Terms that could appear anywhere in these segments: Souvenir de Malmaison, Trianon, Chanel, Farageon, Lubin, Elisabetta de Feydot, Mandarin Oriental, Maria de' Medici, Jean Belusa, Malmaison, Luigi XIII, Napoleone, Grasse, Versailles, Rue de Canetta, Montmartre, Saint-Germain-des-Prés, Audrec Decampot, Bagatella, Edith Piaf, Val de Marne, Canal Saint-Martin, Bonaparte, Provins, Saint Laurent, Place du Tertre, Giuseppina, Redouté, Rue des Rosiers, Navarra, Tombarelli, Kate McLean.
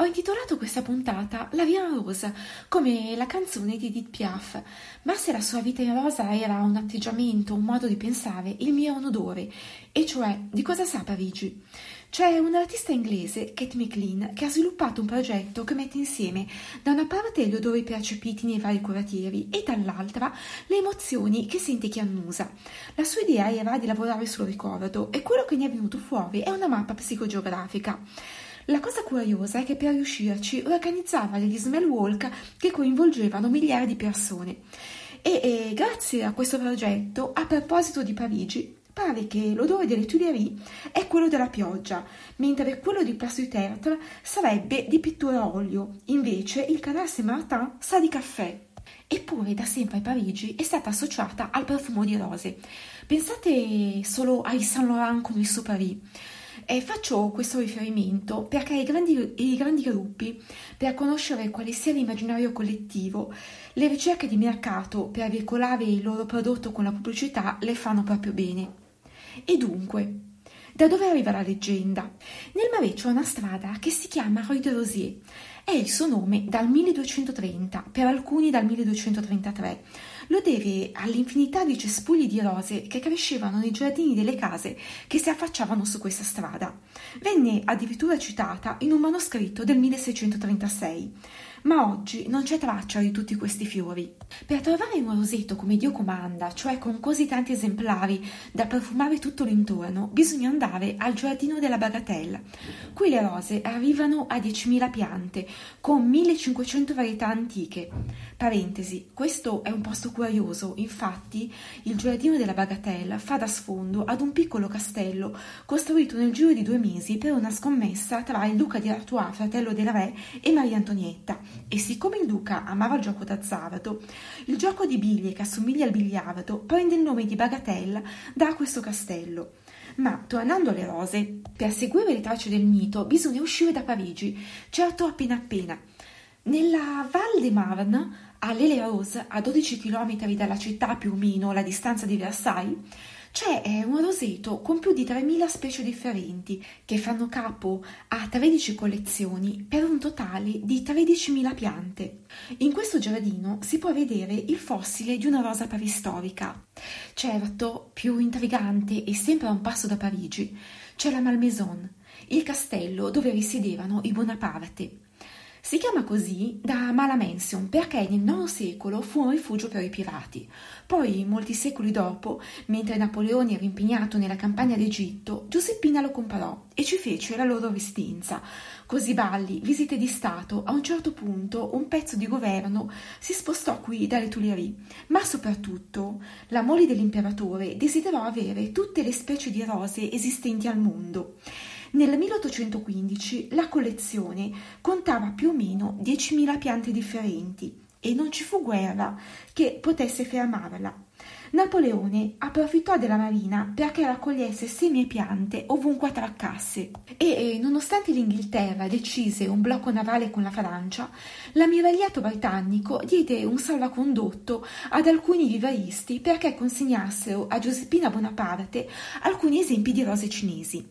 Ho intitolato questa puntata La Via en Rose, come la canzone di Edith Piaf, ma se la sua vita in rosa era un atteggiamento, un modo di pensare, il mio è un odore, e cioè di cosa sa Parigi? C'è un'artista inglese, Kate McLean, che ha sviluppato un progetto che mette insieme da una parte gli odori percepiti nei vari quartieri e dall'altra le emozioni che sente chi annusa. La sua idea era di lavorare sul ricordo e quello che ne è venuto fuori è una mappa psicogeografica. La cosa curiosa è che per riuscirci organizzava degli smell walk che coinvolgevano migliaia di persone e grazie a questo progetto, a proposito di Parigi, pare che l'odore delle Tuileries è quello della pioggia, mentre quello di Place du Tertre sarebbe di pittura a olio, invece il Canal Saint-Martin sa di caffè. Eppure da sempre Parigi è stata associata al profumo di rose. Pensate solo ai Saint Laurent con il suo Paris. E faccio questo riferimento perché i grandi gruppi, per conoscere quale sia l'immaginario collettivo, le ricerche di mercato per veicolare il loro prodotto con la pubblicità le fanno proprio bene. E dunque, da dove arriva la leggenda? Nel Marais c'è una strada che si chiama Rue des Rosiers. È il suo nome dal 1230, per alcuni dal 1233. Lo deve all'infinità di cespugli di rose che crescevano nei giardini delle case che si affacciavano su questa strada. Venne addirittura citata in un manoscritto del 1636, ma oggi non c'è traccia di tutti questi fiori. Per trovare un roseto come Dio comanda, cioè con così tanti esemplari da profumare tutto l'intorno, bisogna andare al giardino della Bagatella. Qui le rose arrivano a 10.000 piante, con 1.500 varietà antiche. Parentesi, questo è un posto curioso, infatti il giardino della Bagatella fa da sfondo ad un piccolo castello costruito nel giro di 2 mesi per una scommessa tra il duca di Artois, fratello del re, e Maria Antonietta. E siccome il duca amava il gioco d'azzardo, il gioco di biglie che assomiglia al biliardo prende il nome di Bagatella da questo castello. Ma tornando alle rose, per seguire le tracce del mito bisogna uscire da Parigi, certo appena appena. Nella Val de Marne, a l'Île-et-Rose, a 12 km dalla città più o meno la distanza di Versailles, c'è un roseto con più di 3.000 specie differenti che fanno capo a 13 collezioni per un totale di 13.000 piante. In questo giardino si può vedere il fossile di una rosa preistorica. Certo, più intrigante e sempre a un passo da Parigi, c'è la Malmaison, il castello dove risiedevano i Bonaparte. Si chiama così da Malmaison perché nel IX secolo fu un rifugio per i pirati. Poi, molti secoli dopo, mentre Napoleone era impegnato nella campagna d'Egitto, Giuseppina lo comparò e ci fece la loro vestinza. Così balli, visite di stato, a un certo punto un pezzo di governo si spostò qui dalle Tuileries, ma soprattutto la moglie dell'imperatore desiderò avere tutte le specie di rose esistenti al mondo. Nel 1815 la collezione contava più o meno 10.000 piante differenti e non ci fu guerra che potesse fermarla. Napoleone approfittò della marina perché raccogliesse semi e piante ovunque attraccasse e nonostante l'Inghilterra decise un blocco navale con la Francia, l'ammiragliato britannico diede un salvacondotto ad alcuni vivaisti perché consegnassero a Giuseppina Bonaparte alcuni esempi di rose cinesi.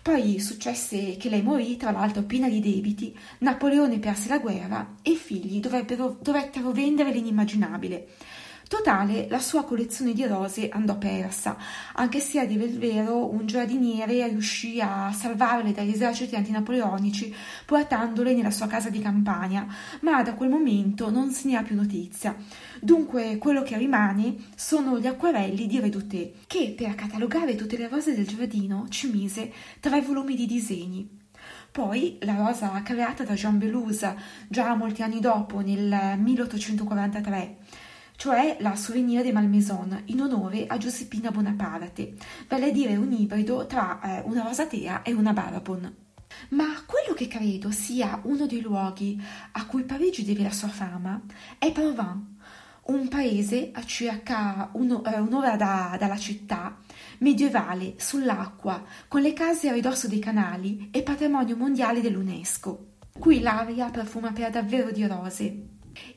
Poi successe che lei morì, tra l'altro piena di debiti, Napoleone perse la guerra e i figli dovettero vendere l'inimmaginabile. Totale, la sua collezione di rose andò persa, anche se a dire il vero un giardiniere riuscì a salvarle dagli eserciti antinapoleonici portandole nella sua casa di campagna, ma da quel momento non se ne ha più notizia. Dunque quello che rimane sono gli acquerelli di Redouté, che per catalogare tutte le rose del giardino ci mise 3 volumi di disegni. Poi la rosa creata da Jean Belusa già molti anni dopo, nel 1843, cioè la Souvenir de Malmaison, in onore a Giuseppina Bonaparte, vale a dire un ibrido tra una rosatea e una barabon. Ma quello che credo sia uno dei luoghi a cui Parigi deve la sua fama è Provins, un paese a circa un'ora dalla città, medievale, sull'acqua, con le case a ridosso dei canali e patrimonio mondiale dell'UNESCO. Qui l'aria profuma per davvero di rose.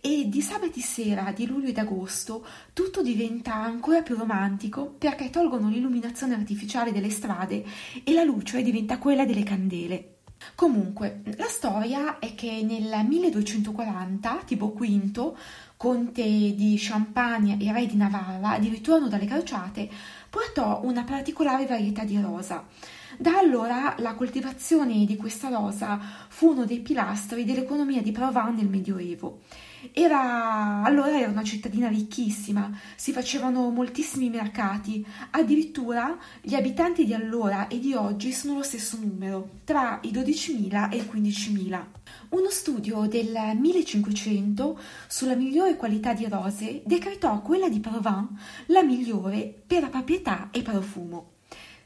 E di sabati sera, di luglio ed agosto, tutto diventa ancora più romantico perché tolgono l'illuminazione artificiale delle strade e la luce diventa quella delle candele. Comunque, la storia è che nel 1240 Thibaut V, conte di Champagne e re di Navarra, di ritorno dalle crociate, portò una particolare varietà di rosa. Da allora la coltivazione di questa rosa fu uno dei pilastri dell'economia di Provins nel Medioevo. Allora era una cittadina ricchissima, si facevano moltissimi mercati, addirittura gli abitanti di allora e di oggi sono lo stesso numero, tra i 12.000 e i 15.000. Uno studio del 1500 sulla migliore qualità di rose decretò quella di Provins la migliore per aprietà e profumo.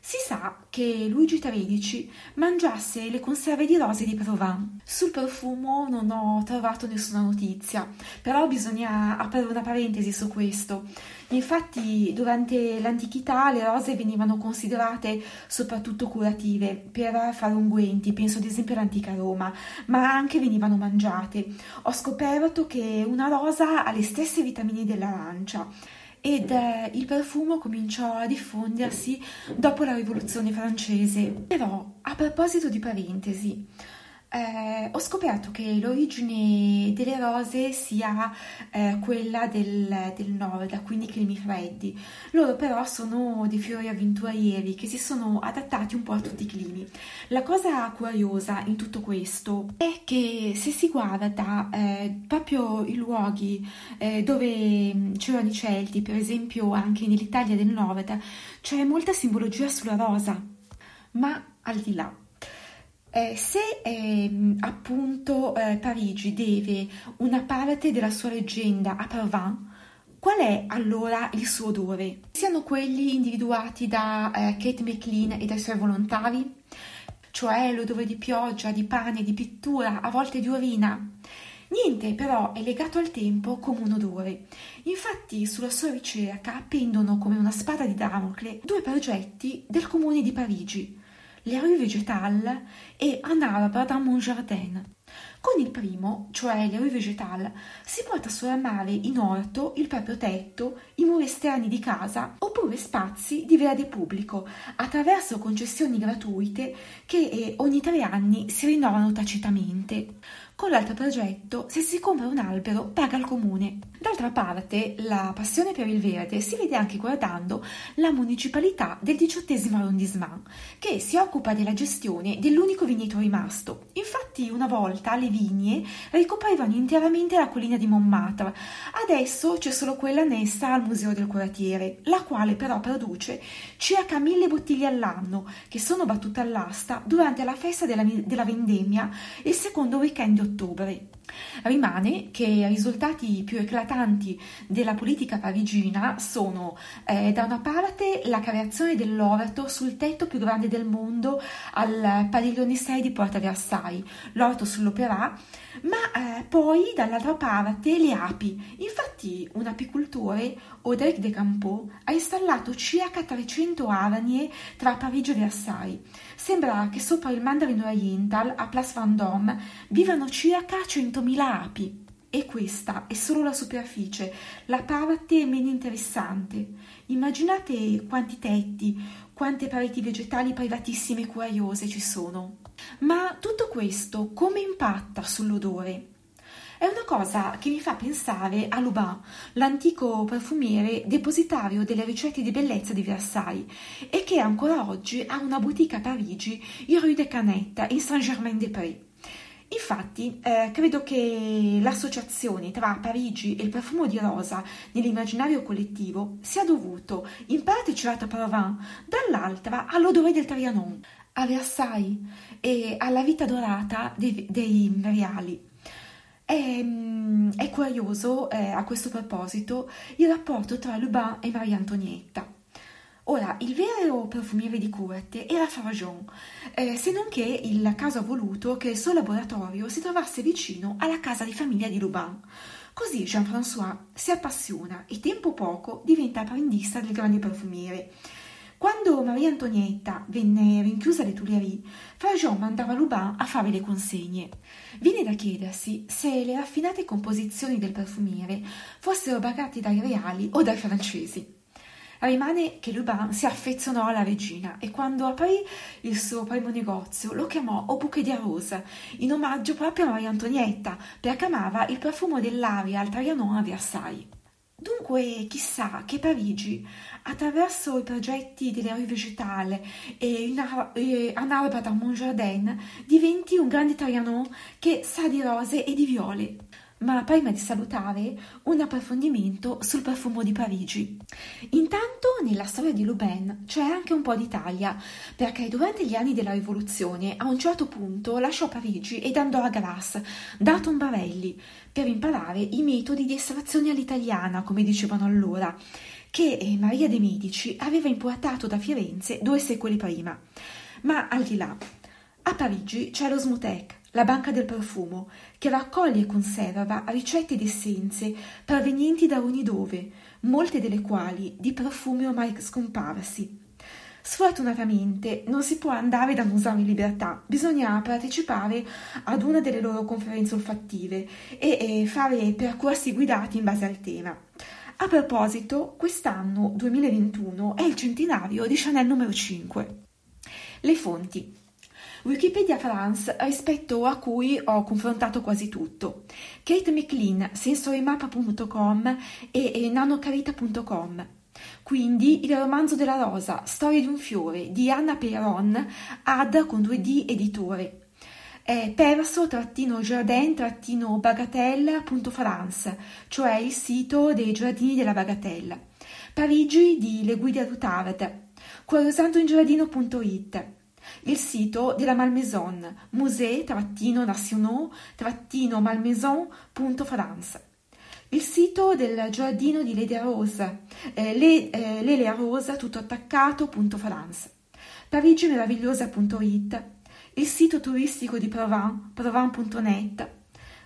Si sa che Luigi XIII mangiasse le conserve di rose di Provins. Sul profumo non ho trovato nessuna notizia, però bisogna aprire una parentesi su questo. Infatti, durante l'antichità le rose venivano considerate soprattutto curative per fare unguenti, penso ad esempio all'antica Roma, ma anche venivano mangiate. Ho scoperto che una rosa ha le stesse vitamine dell'arancia. Ed il profumo cominciò a diffondersi dopo la Rivoluzione francese. Però, a proposito di parentesi, ho scoperto che l'origine delle rose sia quella del nord, quindi climi freddi. Loro però sono dei fiori avventurieri che si sono adattati un po' a tutti i climi. La cosa curiosa in tutto questo è che se si guarda proprio i luoghi dove c'erano i Celti, per esempio anche nell'Italia del nord, c'è molta simbologia sulla rosa, ma al di là. Se Parigi deve una parte della sua leggenda a Provins, qual è allora il suo odore? Siano quelli individuati da Kate McLean e dai suoi volontari, cioè l'odore di pioggia, di pane, di pittura, a volte di urina. Niente però è legato al tempo come un odore. Infatti sulla sua ricerca pendono come una spada di Damocle due progetti del comune di Parigi: la Rue Végétale e un arbre dans mon jardin. Con il primo, cioè la Rue Végétale, si porta a sramare in orto il proprio tetto, i muri esterni di casa oppure spazi di verde pubblico attraverso concessioni gratuite che ogni 3 anni si rinnovano tacitamente. Con l'altro progetto, se si compra un albero, paga il comune. D'altra parte, la passione per il verde si vede anche guardando la municipalità del 18° arrondissement, che si occupa della gestione dell'unico vigneto rimasto. Infatti, una volta le vigne ricoprivano interamente la collina di Montmartre. Adesso c'è solo quella annessa al museo del quartiere, la quale però produce circa 1.000 bottiglie all'anno, che sono battute all'asta durante la festa della vendemmia il secondo weekend di ottobre. Rimane che i risultati più eclatanti della politica parigina sono da una parte la creazione dell'orto sul tetto più grande del mondo al padiglione 6 di Porta Versailles, l'orto sull'Opéra, ma poi dall'altra parte le api. Infatti un apicoltore, Audrec Decampot, ha installato circa 300 aranie tra Parigi e Versailles. Sembra che sopra il Mandarin Oriental a Place Vendôme vivano circa 100.000 api. E questa è solo la superficie, la parte meno interessante. Immaginate quanti tetti, quante pareti vegetali privatissime e curiose ci sono. Ma tutto questo come impatta sull'odore? È una cosa che mi fa pensare a Lubin, l'antico profumiere depositario delle ricette di bellezza di Versailles e che ancora oggi ha una boutique a Parigi, in Rue de Canetta, in Saint-Germain-des-Prés. Infatti, credo che l'associazione tra Parigi e il profumo di rosa nell'immaginario collettivo sia dovuto, in parte certo a Provins, dall'altra all'odore del Trianon, a Versailles e alla vita dorata dei reali. È curioso, a questo proposito, il rapporto tra Lubin e Maria Antonietta. Ora, il vero profumiere di corte era Farageon, se non che il caso ha voluto che il suo laboratorio si trovasse vicino alla casa di famiglia di Lubin. Così Jean François si appassiona e tempo poco diventa apprendista del grande profumiere. Quando Maria Antonietta venne rinchiusa alle Tuileries, Farageon mandava Lubin a fare le consegne. Viene da chiedersi se le raffinate composizioni del profumiere fossero pagate dai reali o dai francesi. Rimane che Lubin si affezionò alla regina e quando aprì il suo primo negozio lo chiamò Au Bouquet de Rose, in omaggio proprio a Maria Antonietta, perché amava il profumo dell'aria al Trianon a Versailles. Dunque chissà che Parigi, attraverso i progetti delle rue végétales e un arbre dans mon jardin, diventi un grande Trianon che sa di rose e di viole. Ma prima di salutare, un approfondimento sul profumo di Parigi. Intanto, nella storia di Lubin c'è anche un po' d'Italia, perché durante gli anni della Rivoluzione, a un certo punto, lasciò Parigi ed andò a Grasse, da Tombarelli, per imparare i metodi di estrazione all'italiana, come dicevano allora, che Maria de' Medici aveva importato da Firenze 2 secoli prima. Ma al di là, a Parigi c'è lo Smutec, la banca del profumo, che raccoglie e conserva ricette ed essenze provenienti da ogni dove, molte delle quali di profumi ormai scomparsi. Sfortunatamente non si può andare da un museo in libertà, bisogna partecipare ad una delle loro conferenze olfattive e fare percorsi guidati in base al tema. A proposito, quest'anno 2021 è il centenario di Chanel numero 5. Le fonti. Wikipedia France, rispetto a cui ho confrontato quasi tutto. Kate McLean, sensorimappa.com e nanocarita.com. Quindi Il romanzo della rosa, storia di un fiore, di Anna Peyron, ad con 2D editore. perso-jardin-bagatella.france, cioè il sito dei giardini della Bagatella. Parigi di Le Guide Routard, curiosandoingiardino.it. Il sito della Malmaison, musée-national-malmaison.france. Il sito del giardino di L'Elea Rose, tutto attaccato.france. parigiMeravigliosa.it. Il sito turistico di Provins, provins.net.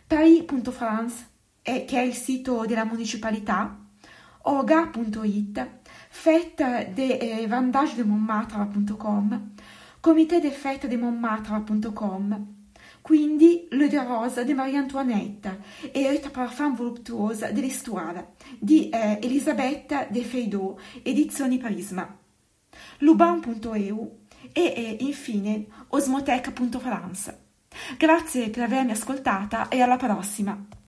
Paris.france, che è il sito della municipalità. Oga.it. Fête des vendages de Montmartre.com. Comité des fêtes de Montmartre.com. Quindi Le de Rose di Maria Antonietta e Eau de Parfum Voluptuose de l'Histoire di Elisabetta de Feydot, edizioni Prisma. Lubin.eu e infine osmotech.france. Grazie per avermi ascoltata e alla prossima!